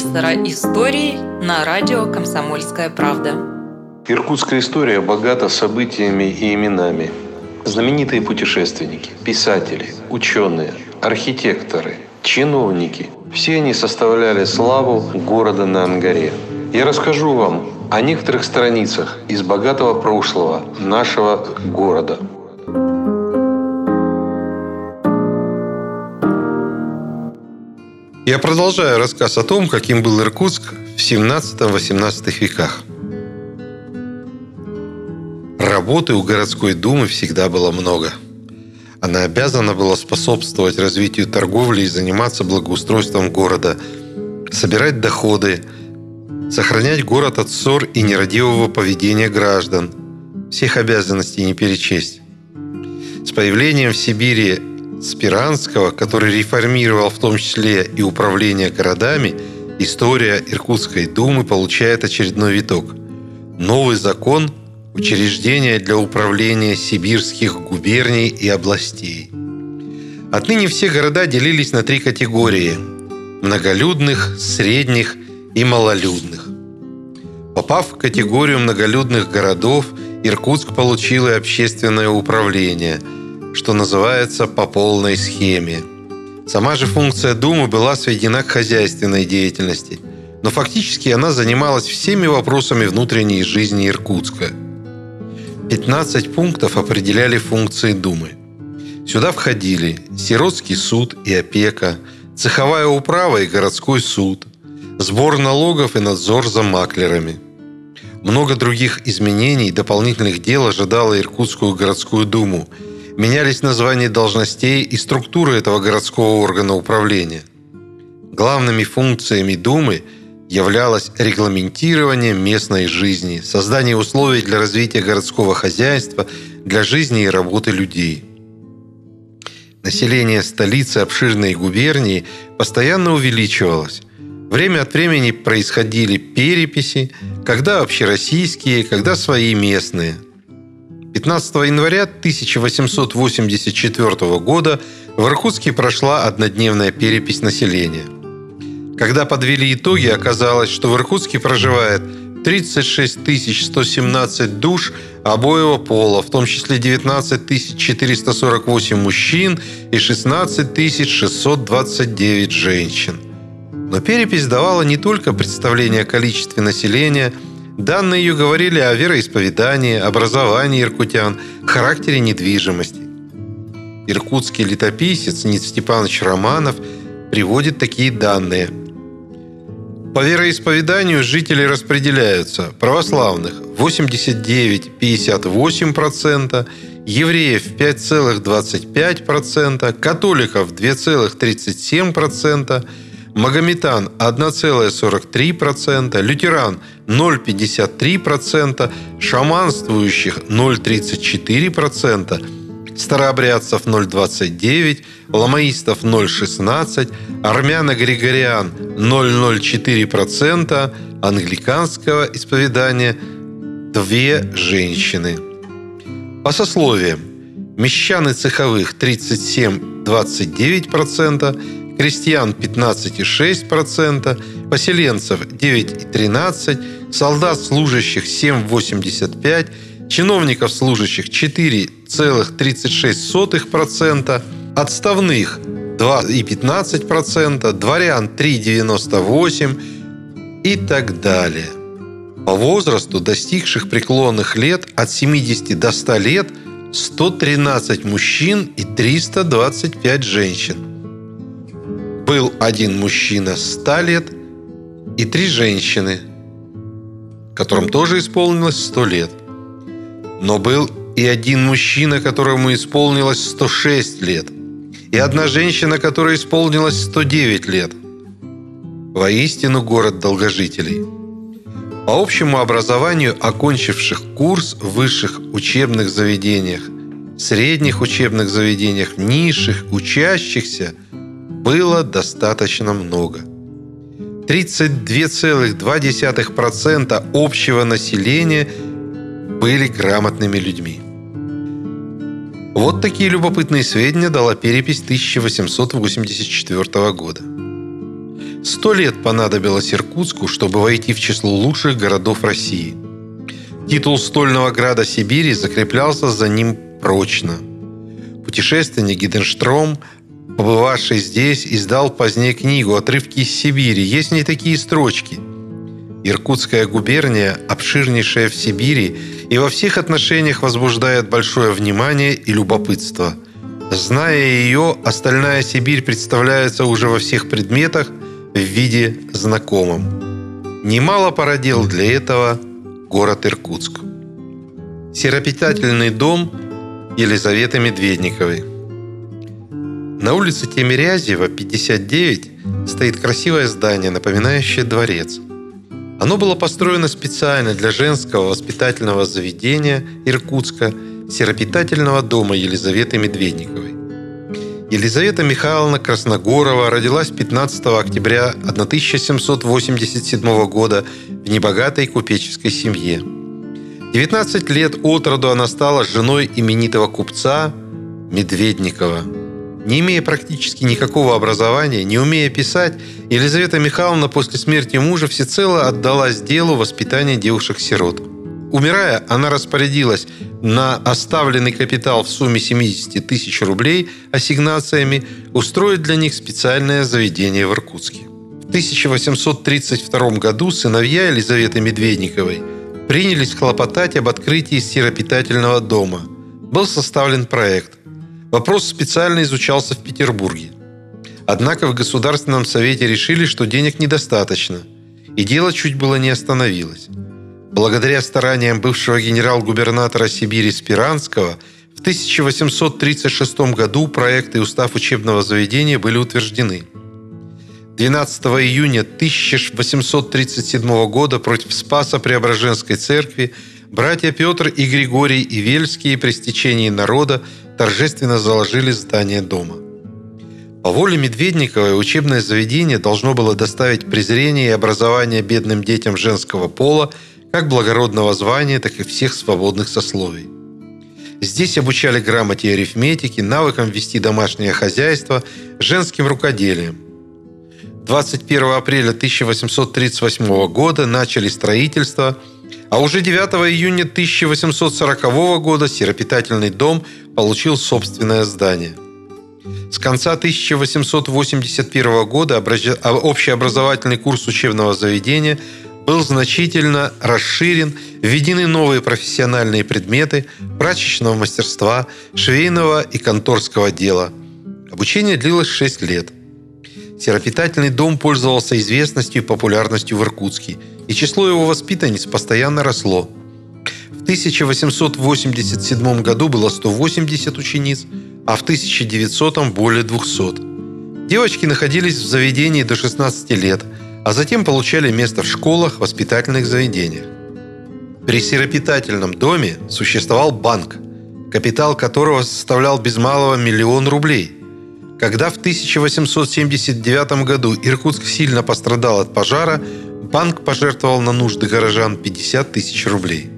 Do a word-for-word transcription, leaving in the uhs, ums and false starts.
профессора истории на радио «Комсомольская правда». Иркутская история богата событиями и именами. Знаменитые путешественники, писатели, ученые, архитекторы, чиновники – все они составляли славу города на Ангаре. Я расскажу вам о некоторых страницах из богатого прошлого нашего города. Я продолжаю рассказ о том, каким был Иркутск в семнадцатом-восемнадцатом веках. Работы у городской думы всегда было много. Она обязана была способствовать развитию торговли и заниматься благоустройством города, собирать доходы, сохранять город от ссор и нерадивого поведения граждан. Всех обязанностей не перечесть. С появлением в Сибири Сперанского, который реформировал в том числе и управление городами, история Иркутской думы получает очередной виток. Новый закон – учреждение для управления сибирских губерний и областей. Отныне все города делились на три категории – многолюдных, средних и малолюдных. Попав в категорию многолюдных городов, Иркутск получил и общественное управление – что называется по полной схеме. Сама же функция Думы была сведена к хозяйственной деятельности, но фактически она занималась всеми вопросами внутренней жизни Иркутска. пятнадцать пунктов определяли функции Думы. Сюда входили сиротский суд и опека, цеховая управа и городской суд, сбор налогов и надзор за маклерами. Много других изменений и дополнительных дел ожидала Иркутскую городскую думу. Менялись названия должностей и структуры этого городского органа управления. Главными функциями Думы являлось регламентирование местной жизни, создание условий для развития городского хозяйства, для жизни и работы людей. Население столицы обширной губернии постоянно увеличивалось. Время от времени происходили переписи, когда общероссийские, когда свои местные. пятнадцатого января тысяча восемьсот восемьдесят четвёртого года в Иркутске прошла однодневная перепись населения. Когда подвели итоги, оказалось, что в Иркутске проживает тридцать шесть тысяч сто семнадцать душ обоего пола, в том числе девятнадцать тысяч четыреста сорок восемь мужчин и шестнадцать тысяч шестьсот двадцать девять женщин. Но перепись давала не только представление о количестве населения. Данные ее говорили о вероисповедании, образовании иркутян, характере недвижимости. Иркутский летописец Нит Степанович Романов приводит такие данные. По вероисповеданию жители распределяются: православных восемьдесят девять целых пятьдесят восемь сотых процента, евреев пять целых двадцать пять сотых процента, католиков два целых тридцать семь сотых процента, магометан один целых сорок три сотых процента, лютеран ноль целых пятьдесят три сотых процента, шаманствующих ноль целых тридцать четыре сотых процента, старообрядцев ноль целых двадцать девять сотых процента, ламаистов ноль целых шестнадцать сотых процента, армян и григориан ноль целых ноль четыре сотых процента, англиканского исповедания две женщины. По сословиям: мещан и цеховых тридцать семь целых двадцать девять сотых процента, крестьян пятнадцать целых шесть сотых процента, поселенцев девять целых тринадцать сотых процента, солдат служащих семь целых восемьдесят пять сотых процента, чиновников служащих четыре целых тридцать шесть сотых процента, отставных два целых пятнадцать сотых процента, дворян три целых девяносто восемь сотых процента и так далее. По возрасту достигших преклонных лет от семидесяти до ста лет сто тринадцать мужчин и триста двадцать пять женщин. Был один мужчина ста лет и три женщины, которым тоже исполнилось сто лет. Но был и один мужчина, которому исполнилось сто шесть лет, и одна женщина, которой исполнилось сто девять лет. Воистину город долгожителей. По общему образованию окончивших курс в высших учебных заведениях, средних учебных заведениях, низших учащихся было достаточно много. тридцать два целых два десятых процента общего населения были грамотными людьми. Вот такие любопытные сведения дала перепись тысяча восемьсот восемьдесят четвёртого года. Сто лет понадобилось Иркутску, чтобы войти в число лучших городов России. Титул стольного града Сибири закреплялся за ним прочно. Путешественник Гиденштром, побывавший здесь, издал позднее книгу «Отрывки из Сибири». Есть не такие строчки. Иркутская губерния, обширнейшая в Сибири, и во всех отношениях возбуждает большое внимание и любопытство. Зная ее, остальная Сибирь представляется уже во всех предметах в виде знакомом. Немало породил для этого город Иркутск. Серопитательный дом Елизаветы Медведниковой. На улице Тимирязева, пятьдесят девять, стоит красивое здание, напоминающее дворец. Оно было построено специально для женского воспитательного заведения Иркутска, серопитательного дома Елизаветы Медведниковой. Елизавета Михайловна Красногорова родилась пятнадцатого октября тысяча семьсот восемьдесят седьмого года в небогатой купеческой семье. девятнадцать лет от роду она стала женой именитого купца Медведникова. Не имея практически никакого образования, не умея писать, Елизавета Михайловна после смерти мужа всецело отдалась делу воспитания девушек-сирот. Умирая, она распорядилась на оставленный капитал в сумме семьдесят тысяч рублей ассигнациями устроить для них специальное заведение в Иркутске. В тысяча восемьсот тридцать втором году сыновья Елизаветы Медведниковой принялись хлопотать об открытии серопитательного дома. Был составлен проект. Вопрос специально изучался в Петербурге. Однако в Государственном совете решили, что денег недостаточно, и дело чуть было не остановилось. Благодаря стараниям бывшего генерал-губернатора Сибири Сперанского в тысяча восемьсот тридцать шестом году проект и устав учебного заведения были утверждены. двенадцатого июня тысяча восемьсот тридцать седьмого года против Спаса Преображенской церкви братья Петр и Григорий Ивельские при стечении народа торжественно заложили здание дома. По воле Медведниковой учебное заведение должно было доставить презрение и образование бедным детям женского пола как благородного звания, так и всех свободных сословий. Здесь обучали грамоте и арифметике, навыкам вести домашнее хозяйство, женским рукоделием. двадцать первого апреля тысяча восемьсот тридцать восьмого года начали строительство, а уже девятого июня тысяча восемьсот сорокового года серопитательный дом получил собственное здание. С конца тысяча восемьсот восемьдесят первого года общеобразовательный курс учебного заведения был значительно расширен, введены новые профессиональные предметы прачечного мастерства, швейного и конторского дела. Обучение длилось шесть лет. Серопитательный дом пользовался известностью и популярностью в Иркутске, и число его воспитанниц постоянно росло. В тысяча восемьсот восемьдесят седьмом году было сто восемьдесят учениц, а в тысяча девятисотом более двухсот. Девочки находились в заведении до шестнадцати лет, а затем получали место в школах, воспитательных заведениях. При серопитательном доме существовал банк, капитал которого составлял без малого миллион рублей. Когда в тысяча восемьсот семьдесят девятом году Иркутск сильно пострадал от пожара, банк пожертвовал на нужды горожан пятьдесят тысяч рублей.